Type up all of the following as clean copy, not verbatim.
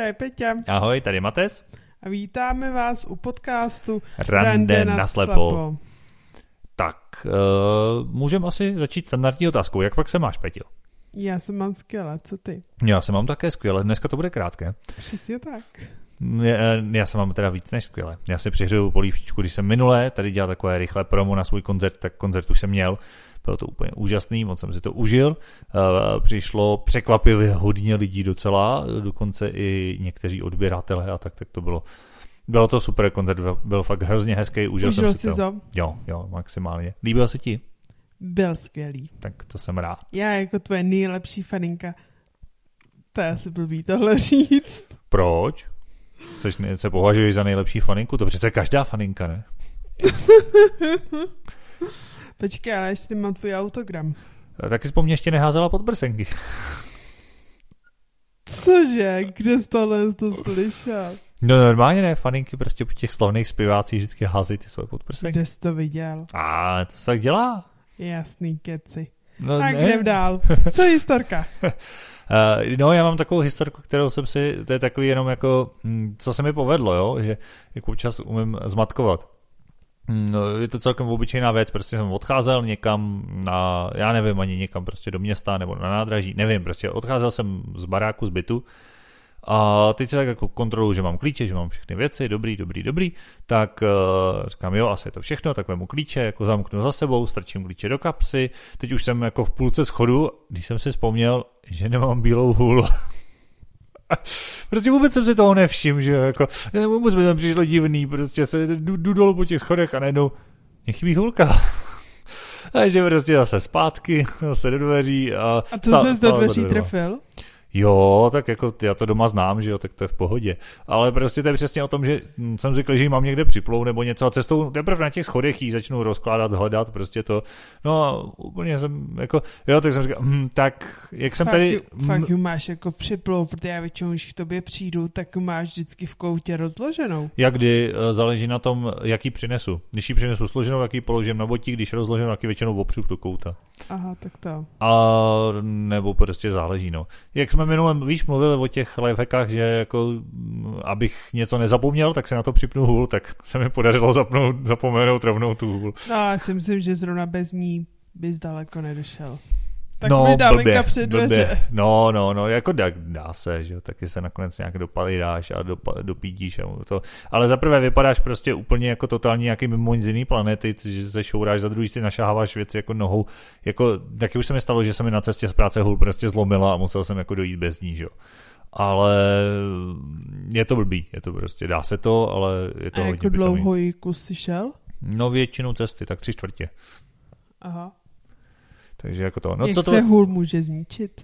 tady Peťa. Ahoj, tady Matěj. A vítáme vás u podcastu Rande na naslepo. Tak, můžeme asi začít standardní otázkou. Jak pak se máš, Peťo? Já se mám skvěle, co ty? Já se mám také skvěle, dneska to bude krátké. Přesně tak. Já se mám teda víc než skvěle. Já si přihřeju polívčičku, když jsem minule tady dělal takové rychlé promo na svůj koncert, tak koncert už jsem měl. Bylo to úplně úžasný, moc jsem si to užil. Přišlo překvapivě hodně lidí docela, dokonce i někteří odběratelé a tak to bylo. Bylo to super, koncert byl fakt hrozně hezký, užil jsem si to. Jo, maximálně. Líbil se ti? Byl skvělý. Tak to jsem rád. Já jako tvoje nejlepší faninka, to je asi blbý tohle říct. Proč? Se považuješ za nejlepší faninku? To přece každá faninka, ne? Počkej, ale ještě mám tvůj autogram. Taky jsi po mně ještě neházela podprsenky. Cože? Kde jsi tohle slyšel? No normálně ne, faninky prostě po těch slavných zpěvácích vždycky házejí ty svoje podprsenky. Kde jsi to viděl? A to se tak dělá. Jasný keci. No, tak jdem dál. Co je historka? No, já mám takovou historku, kterou jsem si, to je takový jenom jako, co se mi povedlo, jo? Že jako občas umím zmatkovat. No, je to celkem obyčejná věc, prostě jsem odcházel někam na, já nevím, ani někam prostě do města nebo na nádraží, nevím, prostě odcházel jsem z baráku, z bytu a teď se tak jako kontroluji, že mám klíče, že mám všechny věci, dobrý, tak říkám jo, asi je to všechno, tak vemu klíče, jako zamknu za sebou, strčím klíče do kapsy, teď už jsem jako v půlce schodu, když jsem si vzpomněl, že nemám bílou hůl. Prostě vůbec jsem si toho nevšiml, že jo, jako, vůbec mi tam přišlo divný, prostě se jdu dolů po těch schodech a najednou mě chybí hůlka. A že prostě zase zpátky, zase do dveří. A to jsi do dveří trefil? Jo, tak jako já to doma znám, že jo, tak to je v pohodě. Ale prostě to je přesně o tom, že jsem zvyklý, že ji mám někde připlou nebo něco a cestou teprve na těch schodech ji začnu rozkládat, hledat, prostě to. No a úplně jsem jako, jo, tak jsem říkal, tak jak jsem tady... Fakt ji máš jako připlou, protože já většinou, když k tobě přijdu, tak ji máš vždycky v koutě rozloženou. Jakdy záleží na tom, jak ji přinesu. Když ji přinesu složenou, jak ji položím na botí, když rozloženou, jak ji většinou opřu do kouta. Aha, tak to. A nebo prostě záleží, no. Jak jsme minulém, víš, mluvili o těch lifehackách, že jako, abych něco nezapomněl, tak se na to připnu hůl, tak se mi podařilo zapomenout rovnou tu hůl. No, já si myslím, že zrovna bez ní bys daleko nedošel. Tak no, mi dáme před dveře. No, jako dá se, že jo, taky se nakonec nějak dopalidáš a dopídíš. To. Ale zaprvé vypadáš prostě úplně jako totální nějaký mimo z jiný planety, že se šouráš, za druhý si našáháváš věci jako nohou. Jako, taky už se mi stalo, že se mi na cestě z práce hůl prostě zlomila a musel jsem jako dojít bez ní, že jo. Ale je to blbý, je to prostě, dá se to, ale je to a hodně jako dlouho jí kus si šel? No většinou cesty, tak 3/4. Aha. Takže jako to. No, jak co se hůl může zničit?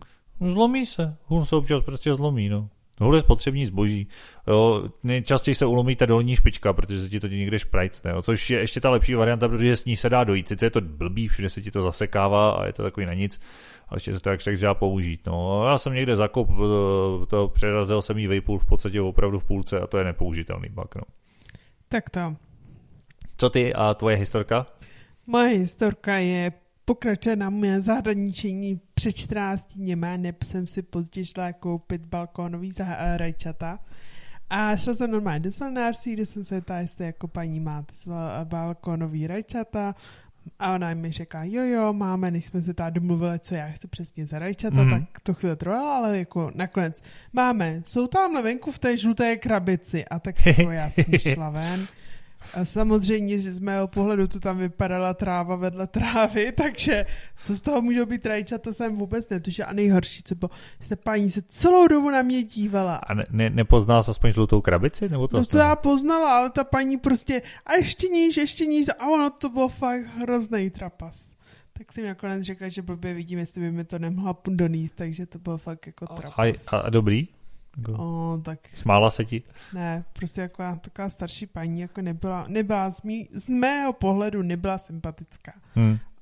Zlomí se. Hůl se občas prostě zlomí, no. Hůl je spotřební zboží. Jo, nejčastěji se ulomí ta dolní špička, protože se ti to někde šprajcne. Což je ještě ta lepší varianta, protože s ní se dá dojít. Sice je to blbý, všude se ti to zasekává a je to takový na nic, ale ještě se to jak tak dá použít. No, já jsem někde zakoupil, to přerazil jsem jí vejpůl v podstatě opravdu v půlce a to je nepoužitelný pak, no. Tak to. Co ty a tvoje historka? Moje historka je pokračuje na mé zahraničení. Před 14 dněma jsem si později šla koupit balkónový rajčata a šla jsem normálně do silnářství, kde jsem se ptala, jestli jako paní máte balkónový rajčata a ona mi řekla, jo, máme, než jsme se tady domluvili, co já chci přesně za rajčata, tak to chvíle trvalo, ale jako nakonec máme, jsou tamhle venku v té žluté krabici a tak jako já jsem šla ven. A samozřejmě, že z mého pohledu to tam vypadala tráva vedle trávy, takže co z toho můžou být rajčata, jsem vůbec netušila. A nejhorší, co bylo, že ta paní se celou dobu na mě dívala. A nepoznala jsi aspoň žlutou krabici? Nebo to no to já poznala, ale ta paní prostě a ještě níž a ono to bylo fakt hrozný trapas. Tak jsem nakonec řekla, že blbě vidím, jestli by mi to nemohla doníst, takže to bylo fakt jako trapas. A dobrý? Tak. Smála se ti? Ne, prostě jako taková starší paní jako nebyla z mého pohledu nebyla sympatická.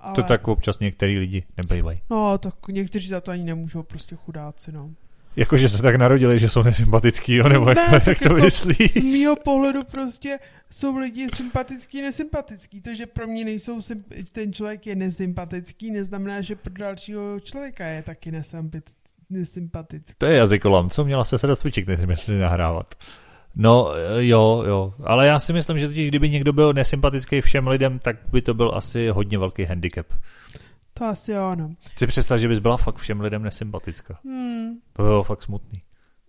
Ale... To tak občas některý lidi nebývají. No, tak někteří za to ani nemůžou, prostě chudáci, no. Jakože se tak narodili, že jsou nesympatický, jo? Nebo ne, jak to jako myslíš? Z mýho pohledu prostě jsou lidi sympatický, nesympatický. To, že pro mě nejsou, ten člověk je nesympatický, neznamená, že pro dalšího člověka je taky nesympatický. nesympatický. To je jazykolám, co měla se sedat cviček, než myslí nahrávat. No jo, ale já si myslím, že totiž kdyby někdo byl nesympatický všem lidem, tak by to byl asi hodně velký handicap. To asi jo, no. Si představ, že bys byla fakt všem lidem nesympatická. To bylo fakt smutný.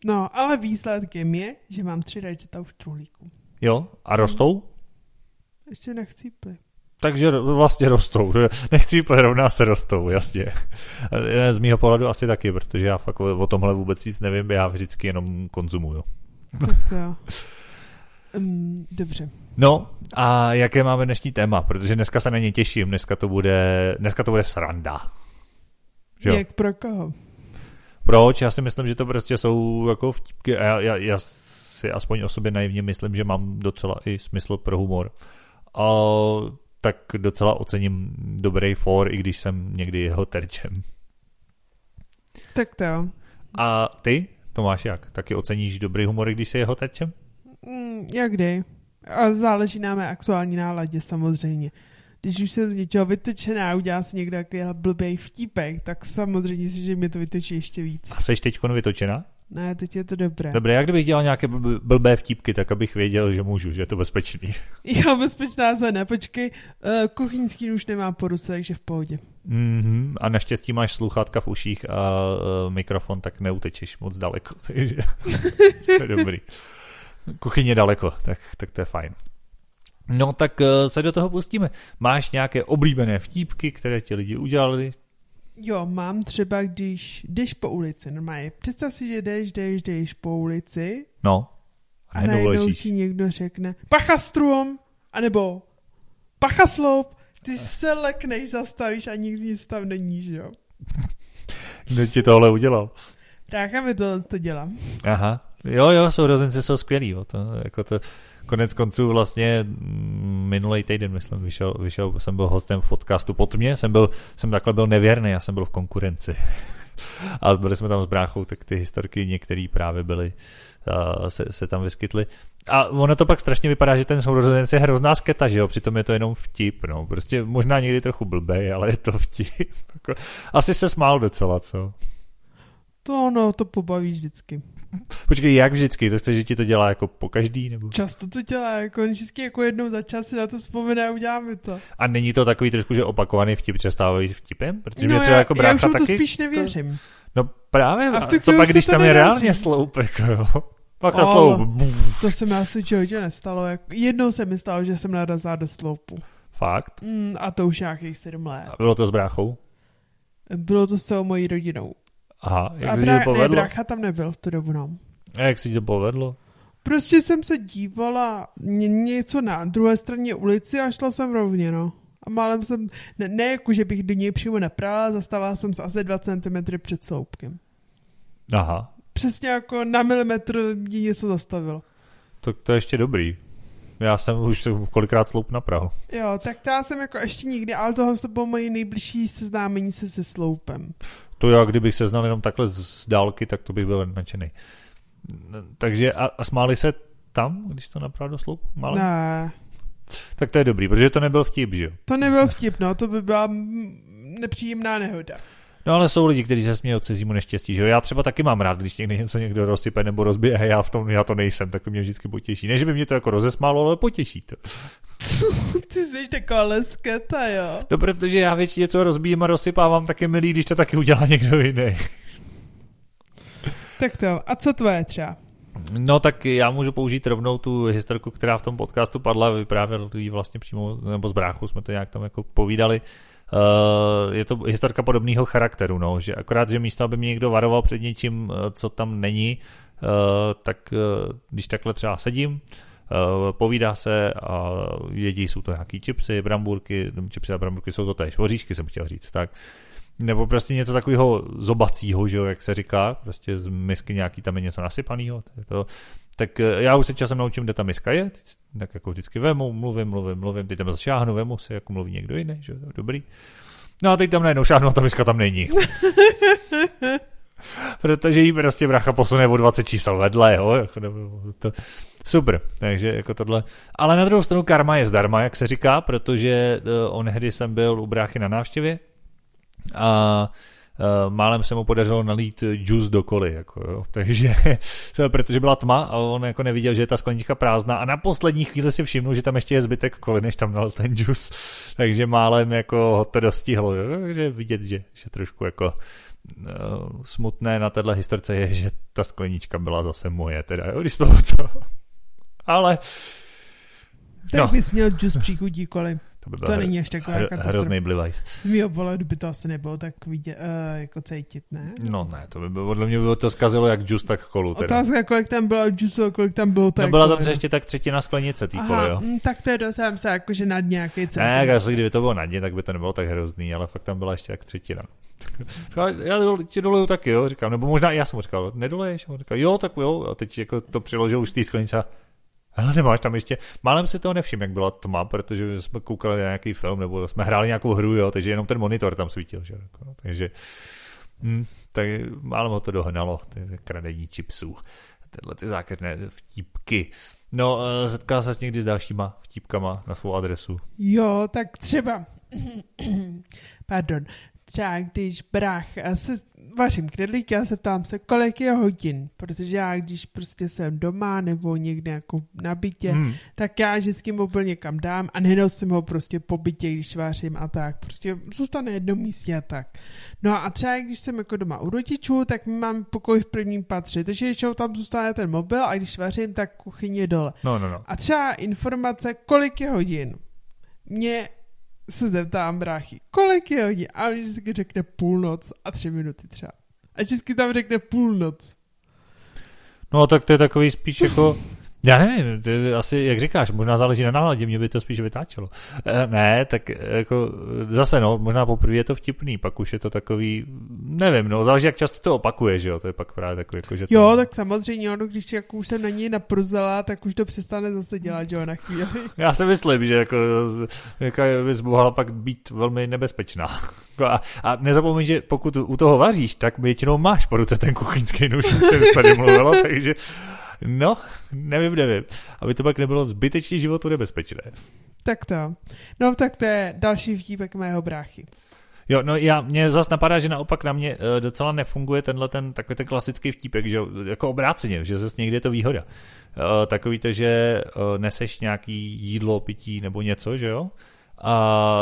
No, ale výsledkem je, že mám 3 rajčata v truhlíku. Jo, a rostou? Ještě nechcípli. Takže vlastně rostou. Nechcípli rovná se rostou, jasně. Z mýho pohledu asi taky, protože já fakt o tomhle vůbec nic nevím, já vždycky jenom konzumuju. Tak to jo. Dobře. No a jaké máme dnešní téma? Protože dneska se na ně těším, dneska to bude sranda. Že? Jak pro koho? Proč? Já si myslím, že to prostě jsou jako vtipky a já si aspoň o sobě naivně myslím, že mám docela i smysl pro humor. A tak docela ocením dobrý fór, i když jsem někdy jeho terčem. Tak to jo. A ty, Tomáš, jak? Taky oceníš dobrý humor, když jsi jeho terčem? Jakdy. A záleží na mé aktuální náladě samozřejmě. Když už jsem z něčeho vytočená a udělá si někdo takovýhle blbý vtípek, tak samozřejmě si, že mě to vytočí ještě víc. A seš teďkon vytočená? Ne, teď je to dobré. Dobré, jak kdybych dělal nějaké blbé vtípky, tak abych věděl, že můžu, že je to bezpečný. Jo, bezpečná se ne, počkej, kuchyňský nůž nemám po ruce, takže v pohodě. Mm-hmm. A naštěstí máš sluchátka v uších a mikrofon, tak neutečeš moc daleko, takže to je dobrý. Kuchyně daleko, tak to je fajn. No tak se do toho pustíme. Máš nějaké oblíbené vtípky, které ti lidi udělali? Jo, mám třeba, když jdeš po ulici, normálně. Představ si, že jdeš po ulici. No. A najednou ti někdo řekne pacha strom, anebo pacha sloup, ty se lekneš, zastavíš a nic tam není, že jo? Kdo ti tohle udělal? Ráka mi to dělám. Aha. Jo, sourozenci jsou skvělí. To konec konců vlastně minulý týden, myslím, vyšel, jsem byl hostem v podcastu Pod mě, jsem takhle byl nevěrný, já jsem byl v konkurenci. A byli jsme tam s bráchou, tak ty historky některé právě byly, se tam vyskytly. A ono to pak strašně vypadá, že ten sourozenec je hrozná sketa, že jo, přitom je to jenom vtip, no. Prostě možná někdy trochu blbej, ale je to vtip. Asi se smál docela, co? To pobaví vždycky. Počkej, jak vždycky? To chceš, že ti to dělá jako po každý? Nebo? Často to dělá, jako vždycky jako jednou za čas si na to vzpomene a uděláme to. A není to takový trošku, že opakovaný vtip přestávají vtipem? Protože no, mě třeba jako brácha taky... Já už to spíš nevěřím. No právě, a co pak, když tam je reálně sloup, jako jo? Pacha sloup. To se mi asi čeho nestalo. Jednou se mi stalo, že jsem narazila do sloupu. Fakt? A to už nějakých 7 let. A bylo to s bráchou? Bylo to s celou mojí rodinou. Aha, jak se to povedlo? Brácha tam nebyl v tu dobu, no. A jak se to povedlo? Prostě jsem se dívala něco na druhé straně ulici a šla jsem rovně, no. A málem jsem, ne jako, že bych do něj přímo naprala, zastavila jsem se asi 2 cm před sloupkem. Aha. Přesně jako na milimetr mě něco zastavilo. Tak to je ještě dobrý. Já jsem už kolikrát sloup napravil. Jo, tak já jsem jako ještě nikdy, ale tohle to bylo moje nejbližší seznámení se sloupem. To já, kdybych se znal jenom takhle z dálky, tak to bych byl nadšený. Takže a smáli se tam, když to napravil do sloupu? Máli? Ne. Tak to je dobrý, protože to nebyl vtip, že jo? To nebyl vtip, no, to by byla nepříjemná nehoda. No ale jsou lidi, kteří se smějí od cizímu neštěstí, že jo? Já třeba taky mám rád, když někdo rozsype nebo rozbije a já to nejsem, tak to mě vždycky potěší. Ne, že by mě to jako rozesmálo, ale potěší to. Ty jsi taková lesketa, jo? No, protože já většině co rozbijím a rozsypávám, tak je milý, když to taky udělá někdo jiný. Tak to, a co tvoje třeba? No tak já můžu použít rovnou tu historku, která v tom podcastu padla, vyprávěl ji vlastně přímo, nebo z bráchu jsme to nějak tam jako povídali. Je to historka podobného charakteru, no, že akorát, že místo, aby mě někdo varoval před něčím, co tam není, tak když takhle třeba sedím, povídá se a jedí, jsou to nějaký čipsy a bramburky jsou to též, oříšky jsem chtěl říct, tak. Nebo prostě něco takového zobacího, že jo, jak se říká, prostě z misky nějaký tam je něco nasypaného, tak já už se časem naučím, kde ta miska je, tak jako vždycky vemu, mluvím, teď tam zašáhnu, vemu si, jako mluví někdo jiný, že jo, dobrý. No a teď tam najednou šáhnu a ta miska tam není. Protože jí prostě brácha posune o 20 čísel vedle, jo, jako to... Super, takže jako tohle. Ale na druhou stranu karma je zdarma, jak se říká, protože onehdy jsem byl u bráchy na návštěvě a málem se mu podařilo nalít džus do koly, jako, jo. Takže, protože byla tma a on jako neviděl, že je ta sklenička prázdná a na poslední chvíli si všimnul, že tam ještě je zbytek koly, než tam dal ten džus, takže málem jako ho to dostihlo, jo. Takže vidět, že trošku jako smutné na téhle historce je, že ta sklenička byla zase moje, teda, jo, když bylo to. Ale tak bys měl džus příchutí koly. To není až taková katastrofa. Hrozný blue eyes. Z mýho pohledu by to asi nebylo tak vidět, jako cítit, ne? No ne, to by bylo, podle mě by to zkazilo jak džus, tak kolu. Teda. Otázka, kolik tam bylo džusu, kolik tam bylo tak. No byla tam ještě tak třetina sklenice tý koly, jo? Tak to je docela se jakože nad nějaký cel. Ne, jasně, kdyby to bylo nad ně, tak by to nebylo tak hrozný, ale fakt tam byla ještě tak třetina. Já ti doleju taky, jo, říkám, nebo možná já jsem mu říkal, nedoleješ, říkal, jo, tak jo, a teď jako to přiložil už tý sklenice. Ale nemáš tam ještě, málem si toho nevšim, jak byla tma, protože jsme koukali na nějaký film, nebo jsme hráli nějakou hru, jo, takže jenom ten monitor tam svítil, že? Takže tak málem ho to dohnalo, kradení chipsů, tyhle ty zákerné vtípky. No, setkal ses někdy s dalšíma vtípkama na svou adresu? Jo, tak třeba, pardon, třeba když brách se vaším knedlík, já se ptám se, kolik je hodin, protože já když prostě jsem doma nebo někde jako na bytě, tak já vždycky mobil někam dám a nenosím ho prostě po bytě, když vařím a tak. Prostě zůstane jedno místě a tak. No a třeba když jsem jako doma u rodičů, tak mám pokoj v prvním patře, takže ještě tam zůstane ten mobil a když vařím, tak kuchyně dole. No. A třeba informace, kolik je hodin. Mě se zeptám bráchy, kolik je hodin? A on vždycky řekne půlnoc a 3 minuty třeba. A vždycky tam řekne půlnoc. No tak to je takový spíš jako, já nevím, asi, jak říkáš, možná záleží na náladě, mě by to spíš vytáčelo. Ne, tak jako zase no, možná poprvé je to vtipný, pak už je to takový, nevím, no, záleží, jak často to opakuješ, jo, to je pak právě takový, jako, že to... Jo, tak samozřejmě, ono, když jako už jsem na něj napruzela, tak už to přestane zase dělat, jo, na chvíli. Já si myslím, že jako bys mohla pak být velmi nebezpečná. A nezapomeň, že pokud u toho vaříš, tak většinou máš po ruce ten kuchyňský nůž, který se nemluvilo, takže... No, nevím, aby to pak nebylo zbytečně životu nebezpečné. Tak to. No tak to je další vtípek mého bráchy. Jo, no mě zas napadá, že naopak na mě docela nefunguje takový ten klasický vtípek, že jako obráceně, že zase někdy je to výhoda. Takový to, že neseš nějaký jídlo, pití nebo něco, že jo? A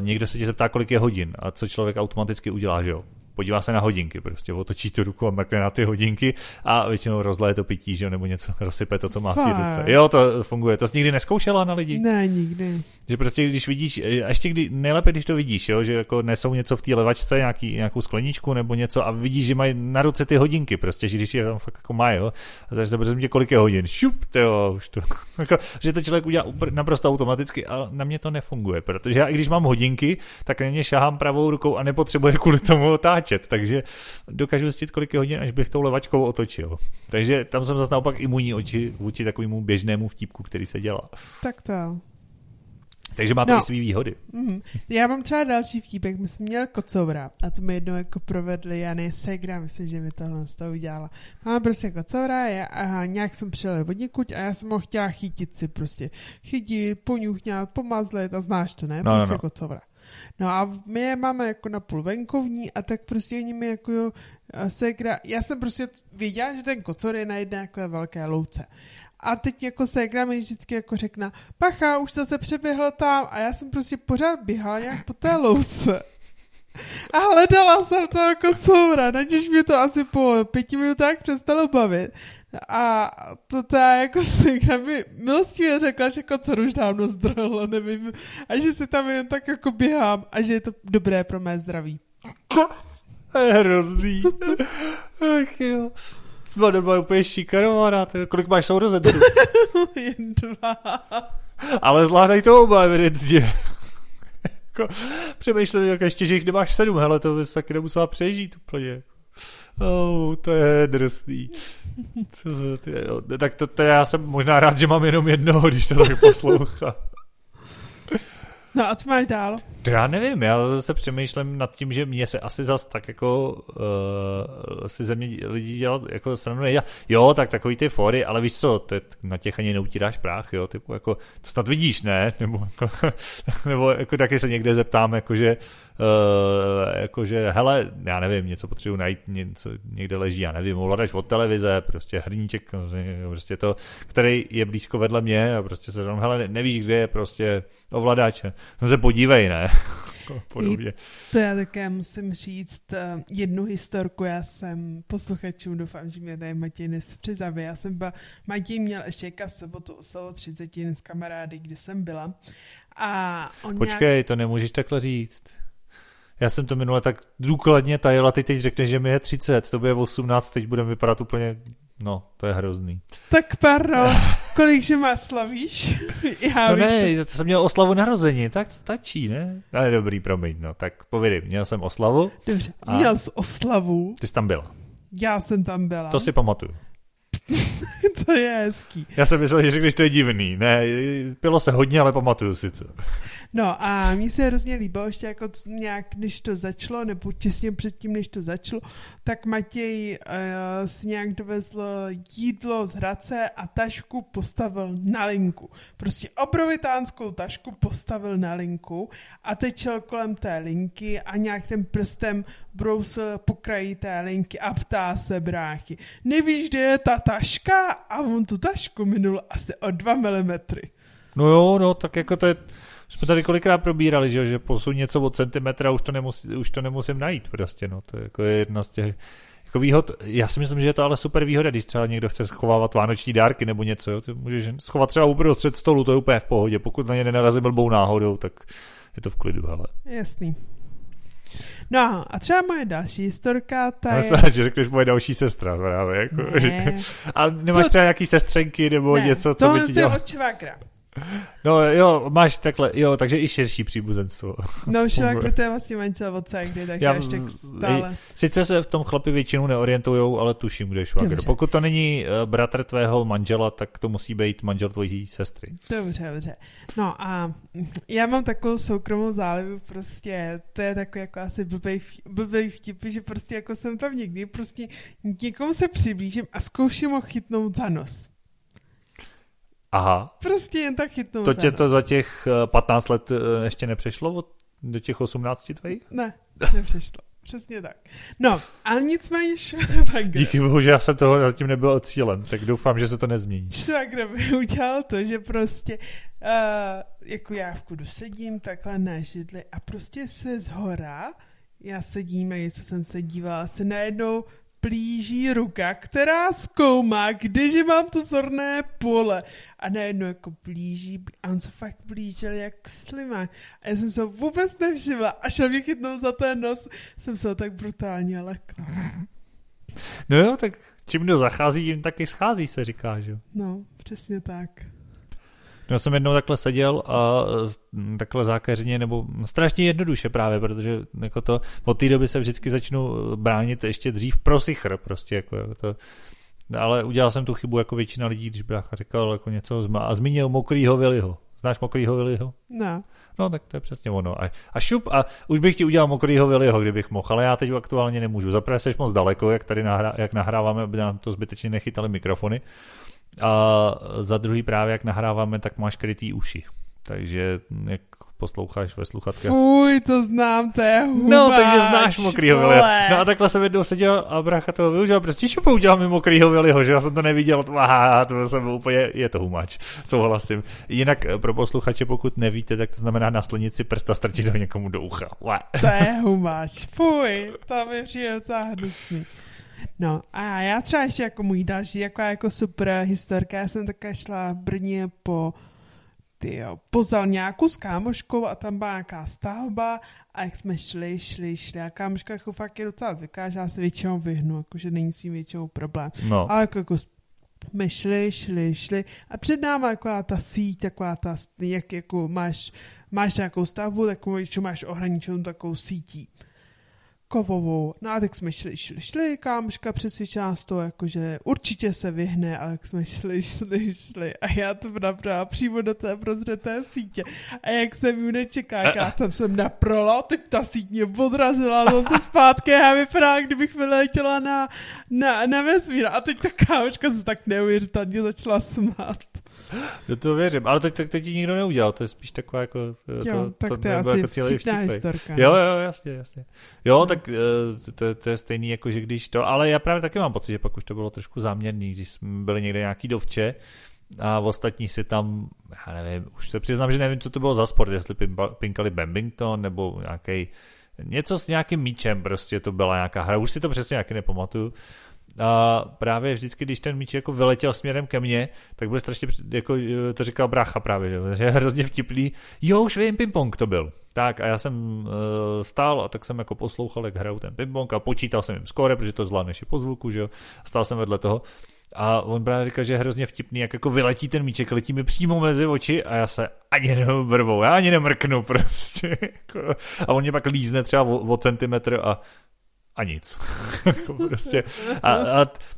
někdo se tě zeptá, kolik je hodin a co člověk automaticky udělá, že jo? Podívá se na hodinky, prostě otočí tu ruku a mrkne na ty hodinky a většinou rozleje to pití, že nebo něco rozsype to, co má v té ruce. Jo, to funguje. To jsi nikdy nezkoušela na lidi? Ne, nikdy. Že prostě když vidíš, a ještě nejlépe, když to vidíš, jo, že jako nesou něco v té levačce, nějakou skleničku nebo něco a vidíš, že mají na ruce ty hodinky, prostě, že když je tam fakt jako má, jo, a zase prosím tě, kolik je hodin, šup, jo, už to, jako, že to člověk udělá naprosto automaticky a na mě to nefunguje, protože já, i když mám hodinky, tak na ně šahám pravou rukou a nepotřebuje kvůli tomu otáčet. Takže dokážu zjistit, kolik je hodin, až bych tou levačkou otočil. Takže tam jsem zase naopak imunní oči vůči takovému běžnému vtípku, který se dělá. Tak to. Takže má to i svý výhody. Já mám třeba další vtípek, my jsme měli kocoura a to mi jednou jako provedli, já segra, myslím, že mi tohle z toho udělala. Mám prostě kocoura a nějak jsem přijel od někud a já jsem ho chtěla chytit si prostě. Chytit, poňuchňat, pomazlit a znáš to, ne? Prostě no. Kocoura. No a my je máme jako na půl venkovní a tak prostě oni mi jako jo, ségra, já jsem prostě věděla, že ten kocor je na jedné jako velké louce. A teď jako ségra mi vždycky jako řekne, pacha, už zase přeběhla tam a já jsem prostě pořád běhala nějak po té louce. A hledala jsem toho kocoura, naděž mě to asi po 5 minutách přestalo bavit. A to ta jako ségra mi milostivě řekla, že kocour už dávno zdrhla, nevím, a že si tam jen tak jako běhám a že je to dobré pro mé zdraví. To je hrozný. Ach jo. Dva doba úplně šikanová. Kolik máš sourozenců? 1, 2. Ale zvládají to oba evidentně. Přemýšlím, jak ještě, že jich nemáš 7, hele, to bys taky nemusela přežít úplně. To je drsný. Tak to já jsem možná rád, že mám jenom jednoho, když to tak poslouchám. No a co máš dál? To já nevím, já zase přemýšlím nad tím, že mě se asi zas tak jako si ze mě lidi dělat, jako srandu nedělat. Jo, tak takový ty fóry, ale víš co, to je, na těch ani neutíráš prach, jo, typu jako, to snad vidíš, ne? Nebo jako taky se někde zeptám, jakože hele, já nevím, něco potřebuji najít, něco někde leží, já nevím, ovladač od televize, prostě hrníček, prostě to, který je blízko vedle mě a prostě se tam, hele, nevíš, kde je prostě ovladač, se podívej, ne? Podobně. To já také musím říct jednu historku, já jsem posluchačům, doufám, že mě tady Matěj nepřizaví, já jsem byla, Matěj měl ještě v sobotu u slovo 30 s kamarády, kde jsem byla a on počkej, nějak... to nemůžeš takhle říct. Já jsem to minule tak důkladně tajela, ty teď řekneš, že mi je 30, to bude 18, teď budeme vypadat úplně, no, to je hrozný. Tak pardon, kolikže má slavíš? Já no ne, to jsem měl oslavu narození, tak stačí, ne? Ale dobrý, promiň, no, tak povědej, měl jsem oslavu. Dobře, měl jsi oslavu. Ty jsi tam byla. Já jsem tam byla. To si pamatuju. To je hezký. Já jsem myslel, že řekneš, to je divný. Ne, pilo se hodně, ale pamatuju si to. No a mně se hrozně líbilo, ještě jako nějak, než to začalo, nebo těsně předtím, než to začalo, tak Matěj si nějak dovezl jídlo z Hradce a tašku postavil na linku. Prostě obrovitánskou tašku postavil na linku a tečel kolem té linky a nějak ten prstem brousil po kraji té linky a ptá se bráchy. Nevíš, kde je ta taška? A on tu tašku minul asi o 2 milimetry. No jo, no, tak jako to je... Jsme tady kolikrát probírali, že posun něco od centimetra, už to nemusím najít prostě, no, to je jako jedna z těch jako výhod. Já si myslím, že je to ale super výhoda, když třeba někdo chce schovávat vánoční dárky nebo něco, jo, ty můžeš schovat třeba uprostřed stolu, to je úplně v pohodě, pokud na ně nenarazí blbou náhodou, tak je to v klidu, hele. Jasný. No a třeba moje další historka, ta je... Myslím, že řekneš moje další sestra, právě, jako... Ne. A nemáš to... třeba nějaký sestřenky nebo ne, něco, co by ti dělala? No jo, máš takhle, jo, takže i širší příbuzenstvo. No šláku, to je vlastně manžel od ségry, takže já ještě stále. Sice se v tom chlapi většinou neorientujou, ale tuším, kde je švagr. Pokud to není bratr tvého manžela, tak to musí být manžel tvojí sestry. Dobře, dobře. No a já mám takovou soukromou zálivu, prostě to je takový jako asi blbej vtip, že prostě jako jsem tam někdy, prostě někomu se přiblížím a zkouším ho chytnout za nos. Aha. Prostě jen tak chytnou. To tě to za těch 15 let ještě nepřešlo do těch 18 tvojich? Ne, nepřešlo. Přesně tak. No, ale nicméně švagr. Díky bohu, že já jsem toho zatím nebyl cílem, tak doufám, že se to nezmění. Švagr by udělal to, že prostě jako já v kudu sedím takhle na židli a prostě se zhora, já sedím a něco jsem se dívala, se najednou plíží ruka, která zkoumá, kdeže mám to zorné pole. A najednou jako plíží a on se fakt blížil jak slimák. A já jsem se ho vůbec nevšimla a šel mě chytnout za ten nos. Jsem se ho tak brutálně lekla. No jo, tak čím kdo zachází, tím taky schází, se říká, že jo? No, přesně tak. Já jsem jednou takhle seděl a takhle zákeřně, nebo strašně jednoduše právě, protože jako to, od té doby se vždycky začnu bránit ještě dřív pro sichr prostě, jako to. Ale udělal jsem tu chybu jako většina lidí, když brácha říkal jako něco a zmínil mokrýho Viliho. Znáš mokrýho Viliho? No. No tak to je přesně ono. A šup a už bych ti udělal mokrýho Viliho, kdybych mohl, ale já teď aktuálně nemůžu. Zaprvé seš moc daleko, jak tady jak nahráváme, aby nám to zbytečně nechytali mikrofony. A za druhý právě, jak nahráváme, tak máš krytý uši. Takže jak posloucháš ve sluchatkách. Fuj, to znám, to je hubáč. No, takže znáš mokrýho Viliho. No a takhle jsem jednou seděl a brácha toho využil. Prostě šupu udělal mi mokrýho Viliho, že já jsem to neviděl. To jsem úplně, je to humáč, souhlasím. Jinak pro posluchače, pokud nevíte, tak to znamená naslonit si prsta, strčit ho někomu do ucha. To je humáč, fuj, to mi přijde docela hnusný. No a já třeba ještě jako můj další, jako super historka, já jsem také šla v Brně po Zalňáku s kámoškou a tam byla nějaká stavba a jak jsme šli a kámoška jako fakt je docela zvyklá, že já se většinou vyhnu, jakože není s tím většinou problém. No. Ale jako jsme šli a před náma taková ta síť, taková ta, jak jako máš nějakou stavbu, takovou, co máš ohraničenou takovou sítí. kovovou. No a tak jsme šli, kámoška přesvědčila z toho, jakože určitě se vyhne, ale jak jsme šli a já to napravila přímo do té prozřeté sítě a jak jsem ji nečeká, já tam jsem naprola, teď ta sítě mě odrazila zase zpátky a já vypadala, kdybych vyletěla na vesmír a teď ta kámoška se tak neuvěřitelně začala smát. Do toho věřím, ale teď ti nikdo neudělal, to je spíš taková jako... Jo, tak to je asi vtipná historka. Jo, jasně. Jo, tak to je stejný, jako že když to... Ale já právě taky mám pocit, že pak už to bylo trošku záměrný, když jsme byli někde nějaký dovče a ostatní si tam, já nevím, už se přiznám, že nevím, co to bylo za sport, jestli pinkali badminton nebo nějaký něco s nějakým míčem, prostě to byla nějaká hra, už si to přesně nějaký nepamatuju. A právě vždycky, když ten míč jako vyletěl směrem ke mně, tak byl strašně, jako to říkal brácha právě, že je hrozně vtipný, jo už vím, ping-pong to byl. Tak a já jsem stál a tak jsem jako poslouchal, jak hrajou ten ping-pong a počítal jsem jim skóre, protože to zvládneš i po zvuku, že jo, stál jsem vedle toho a on právě říkal, že je hrozně vtipný, jak jako vyletí ten míček, letí mi přímo mezi oči a já se ani nebrvou, já ani nemrknu prostě. A on mě pak lízne třeba o centimetr a nic. Prostě. A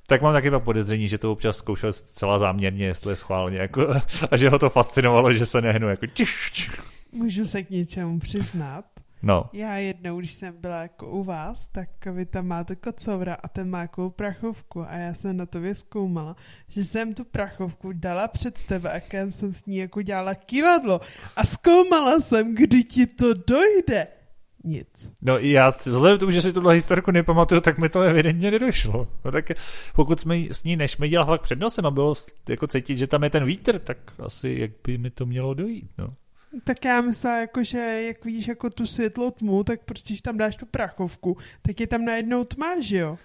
tak mám taky podezření, že to občas zkoušel zcela záměrně, jestli je schválně. Jako, a že ho to fascinovalo, že se nehnu. Jako, můžu se k něčemu přiznat. No. Já jednou, když jsem byla jako u vás, tak vy tam máte kocoura a ten má jako prachovku a já jsem na to vyzkoumala, že jsem tu prachovku dala před tebe a kam jsem s ní jako dělala kivadlo a zkoumala jsem, kdy ti to dojde. Nic. No i já, vzhledem k tomu, že si tuhle historku nepamatuju, tak mi to evidentně nedošlo. No tak pokud jsme s ní nešmiděla fakt před nosem a bylo jako cítit, že tam je ten vítr, tak asi jak by mi to mělo dojít, no. Tak já myslela, jako, že jak vidíš jako tu světlou tmu, tak prostě, když tam dáš tu prachovku, tak je tam najednou tma, že jo?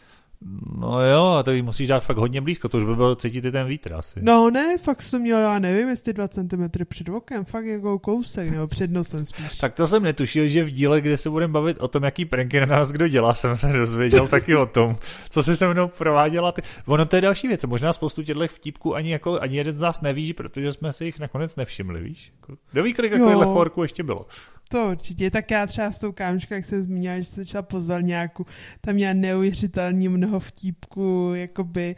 No jo, a to jí musíš dát fakt hodně blízko, to už by bylo cítit i ten vítr asi. No ne, fakt jsem měl, já nevím, jestli 2 cm před okem, fakt jako kousek, nebo před nosem spíš. Tak to jsem netušil, že v díle, kde se budeme bavit o tom, jaký pranky na nás kdo dělá, jsem se dozvěděl taky o tom, co si se mnou prováděla. Ono to je další věc, možná spoustu těchto vtípků ani jeden z nás neví, protože jsme si jich nakonec nevšimli, víš? Kdo ví, kolik takovýhle forku ještě bylo? To určitě, tak já třeba s tou kámoškou, jak jsem zmínila, že se začala pozval nějakou, tam měla neuvěřitelně mnoho vtípků, jakoby,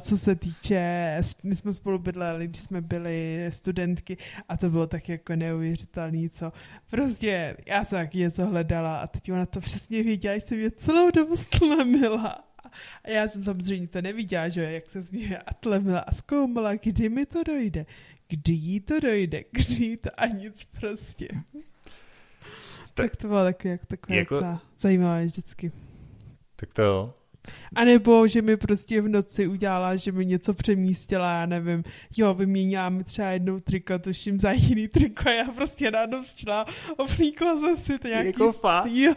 co se týče, my jsme spolu bydleli, když jsme byli studentky a to bylo tak jako neuvěřitelný, co prostě, já jsem taky něco hledala a teď ona to přesně věděla, že jsem mě celou dobu stlemila. A já jsem samozřejmě to neviděla, že jak se mě atlemila a zkoumala, kdy mi to dojde. Kdy jí to dojde, kdy jí to a nic prostě. Tak to bylo takové zajímavé vždycky. Tak to jo. A nebo, že mi prostě v noci udělala, že mi něco přemístila, já nevím, jo, vyměnila mi třeba jednou triko, tuším za jiný triko a já prostě ráno včela, oblíkla jsem si to nějaký... Jako jo.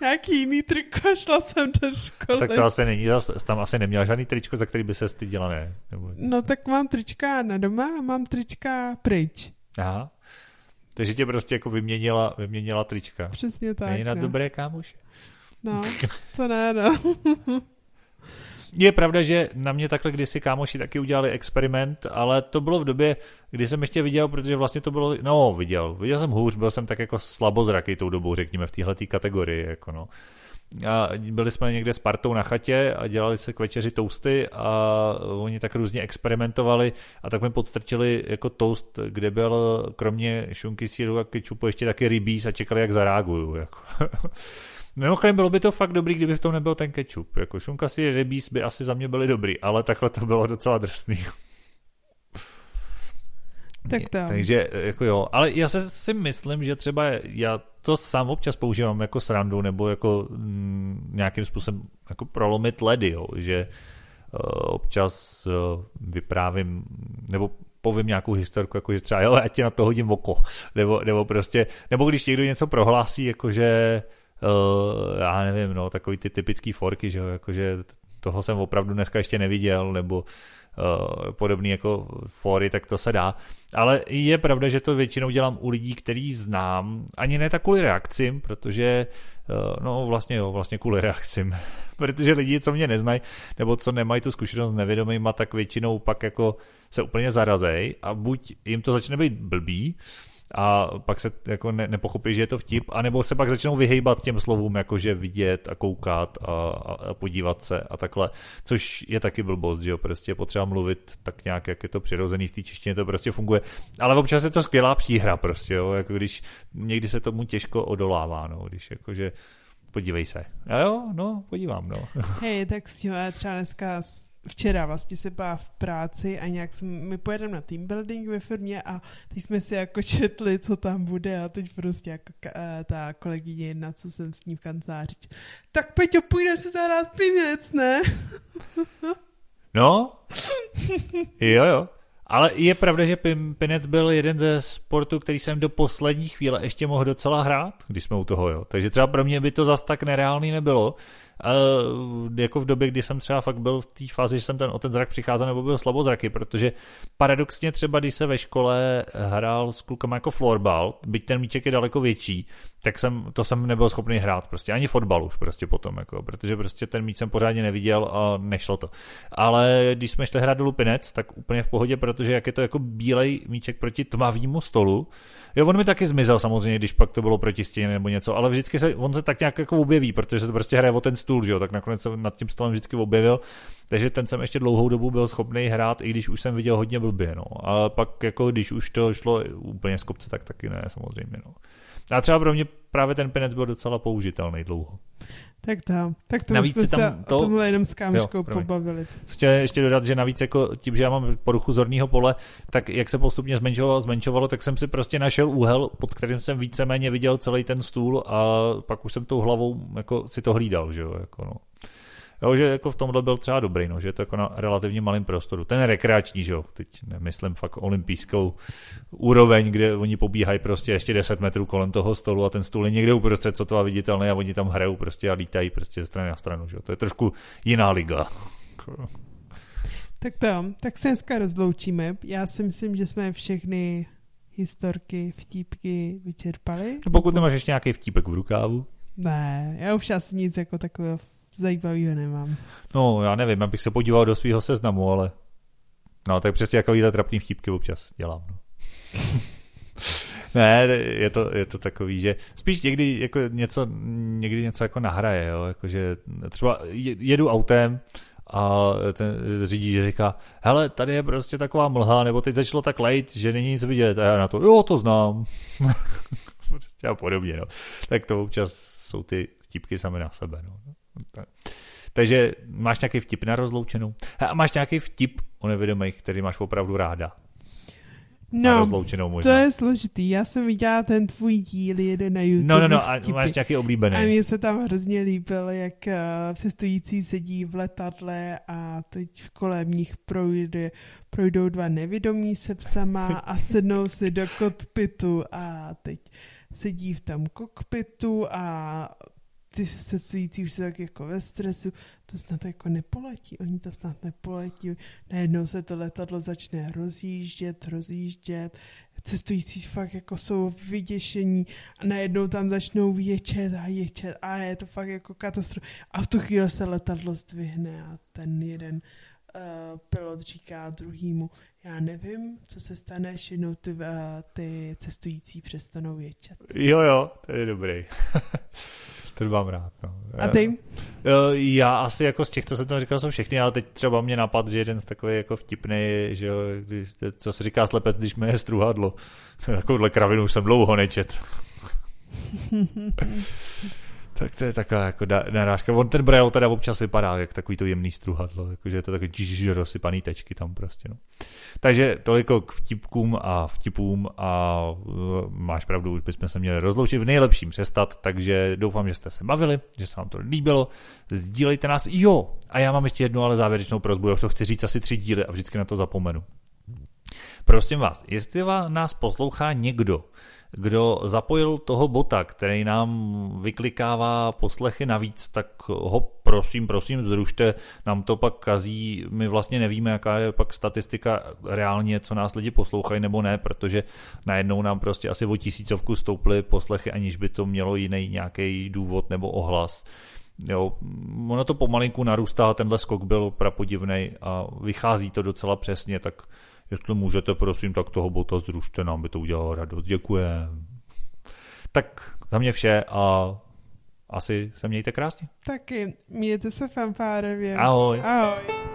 Nějaký jiný triko, šla jsem do školy. Tak to asi není, tam asi neměla žádný tričko, za který by se styděla, ne? No tak mám trička na doma a mám trička pryč. Aha, takže tě prostě jako vyměnila trička. Přesně tak. Není na dobré kámoše. No, to ne, no. Je pravda, že na mě takhle kdysi kámoši taky udělali experiment, ale to bylo v době, kdy jsem ještě viděl, protože vlastně to bylo, no viděl jsem hůř, byl jsem tak jako slabozraký tou dobou, řekněme, v téhletý kategorii, jako no. A byli jsme někde s partou na chatě a dělali se k večeři toasty a oni tak různě experimentovali a tak mi podstrčili jako toast, kde byl kromě šunky, síru a kečupu ještě taky rybíz a čekali, jak zareaguju, jako. Mimochodem bylo by to fakt dobrý, kdyby v tom nebyl ten kečup. Jako šunka si rybíz by asi za mě byly dobrý, ale takhle to bylo docela drsný. Tak tam. Takže jako jo, ale já si myslím, že třeba já to sám občas používám jako srandu nebo jako nějakým způsobem jako prolomit ledy, jo, že občas vyprávím nebo povím nějakou historku, jakože třeba jo, já ti na to hodím oko, nebo prostě, nebo když někdo něco prohlásí, jakože já nevím, no, takový ty typický forky, že jo, jakože toho jsem opravdu dneska ještě neviděl, nebo podobný jako fory, tak to se dá. Ale je pravda, že to většinou dělám u lidí, který znám, ani ne tak kvůli reakcím, protože, no vlastně jo, vlastně kvůli reakcím, protože lidi, co mě neznají, nebo co nemají tu zkušenost s nevědomýma, tak většinou pak jako se úplně zarazej a buď jim to začne být blbý, a pak se jako nepochopí, že je to vtip, anebo se pak začnou vyhejbat těm slovům, jakože vidět a koukat a podívat se a takhle, což je taky blbost, že jo, prostě potřeba mluvit tak nějak, jak je to přirozený, v té češtině to prostě funguje, ale občas je to skvělá příhra prostě, jo, jako když někdy se tomu těžko odolává, no, když jakože podívej se. A jo, no, podívám, no. Hej, tak s tím já třeba dneska, včera vlastně se byla v práci a nějak my pojedeme na teambuilding ve firmě a teď jsme si jako četli, co tam bude a teď prostě jako ta kolegyně jedna, co jsem s ní v kanceláři. Tak Peťo, půjdeme si zahrát pivec, ne? No, jo. Ale je pravda, že pinec byl jeden ze sportů, který jsem do poslední chvíle ještě mohl docela hrát, když jsme u toho, jo. Takže třeba pro mě by to zas tak nereálný nebylo. Jako v době, kdy jsem třeba fakt byl v té fázi, že jsem o ten zrak přicházel nebo byl slabozraky, protože paradoxně třeba, když se ve škole hrál s klukama jako florbal, byť ten míček je daleko větší, tak jsem nebyl schopný hrát prostě, ani fotbal už prostě potom, jako, protože prostě ten míč jsem pořádně neviděl a nešlo to. Ale když jsme šli hrát do lupinec, tak úplně v pohodě, protože jak je to jako bílej míček proti tmavému stolu, jo, on mi taky zmizel samozřejmě, když pak to bylo proti stěně nebo něco, ale vždycky on se tak nějak jako objeví, protože se to prostě hraje o ten stůl, že jo, tak nakonec se nad tím stolem vždycky objevil, takže ten jsem ještě dlouhou dobu byl schopný hrát, i když už jsem viděl hodně blbě, no. A pak jako když už to šlo úplně z kopce, tak taky ne, samozřejmě, no. A třeba pro mě právě ten pinec byl docela použitelný dlouho. Tak to navíc jsme se o tomhle jenom s kámoškou pobavili. Co chtěl ještě dodat, že navíc jako tím, že já mám poruchu zorného pole, tak jak se postupně zmenšovalo, tak jsem si prostě našel úhel, pod kterým jsem víceméně viděl celý ten stůl a pak už jsem tou hlavou jako si to hlídal, že jo, jako no. Jo, že jako v tomhle byl třeba dobrý, no, že je to jako na relativně malém prostoru. Ten rekreační, že jo, teď nemyslím fakt olympijskou úroveň, kde oni pobíhají prostě ještě 10 metrů kolem toho stolu a ten stůl je někde uprostřed sotva viditelný a oni tam hrajou prostě a lítají prostě ze strany na stranu, že jo. To je trošku jiná liga. Tak se dneska rozloučíme. Já si myslím, že jsme všechny historky, vtípky vyčerpali. No pokud nemáš ještě nějaký vtípek v rukávu. Ne, já už asi nic jako takového zajímavýho nemám. No, já nevím, abych se podíval do svého seznamu, ale no, tak přesně jako výdat trapný vtípky občas dělám. No. Ne, je to takový, že spíš někdy něco jako nahraje, jo, jakože třeba jedu autem a ten řidič říká, hele, tady je prostě taková mlha, nebo teď začalo tak lejt, že není nic vidět a já na to, jo, to znám. Prostě a podobně, no. Tak to občas jsou ty vtípky sami na sebe, no. Takže máš nějaký vtip na rozloučenou? A máš nějaký vtip o nevědomých, který máš opravdu ráda? No, na rozloučenou možná. To je složitý. Já jsem viděla ten tvůj díl jeden na YouTube. No, a máš nějaký oblíbený. A mně se tam hrozně líbil, jak cestující sedí v letadle a teď kolem nich projdou dva nevědomí se psama a sednou si do kokpitu a teď sedí v tom kokpitu a ty cestující už se tak jako ve stresu, to snad jako nepoletí, oni to snad nepoletí, najednou se to letadlo začne rozjíždět, cestující fakt jako jsou vyděšení a najednou tam začnou ječet a je to fakt jako katastrofa a v tu chvíli se letadlo zdvihne a ten jeden pilot říká druhýmu, já nevím, co se stane, až jednou ty cestující přestanou ječet. Jo, to je dobrý. To mám rád. No. A ty? Já asi jako z těch, co jsem tam říkal, jsou všechny, ale teď třeba mě napad, že jeden z takových jako vtipnej, že jo, co se říká slepec, když mě je struhadlo. Takovouhle kravinu už jsem dlouho nečet. Tak to je taková jako narážka. On ten brajl teda občas vypadá jak takový to jemný struhadlo, jakože je to takový rozsypaný tečky tam prostě. No. Takže toliko k vtipkům a vtipům a máš pravdu, už bychom se měli rozloučit v nejlepším přestat, takže doufám, že jste se bavili, že se vám to líbilo. Sdílejte nás. Jo, a já mám ještě jednu ale závěrečnou prosbu, já už to chci říct asi 3 díly a vždycky na to zapomenu. Prosím vás, jestli nás poslouchá někdo, kdo zapojil toho bota, který nám vyklikává poslechy navíc, tak ho prosím, zrušte, nám to pak kazí, my vlastně nevíme, jaká je pak statistika reálně, co nás lidi poslouchají nebo ne, protože najednou nám prostě asi o 1000 stouply poslechy, aniž by to mělo jiný nějaký důvod nebo ohlas. Jo, ono to pomalinku narůstá, tenhle skok byl prapodivnej a vychází to docela přesně, tak Jestli můžete, prosím, tak toho bota zrušte, nám by to udělalo radost. Děkujem. Tak za mě vše a asi se mějte krásně. Taky, mějte se fanfárově. Ahoj. Ahoj.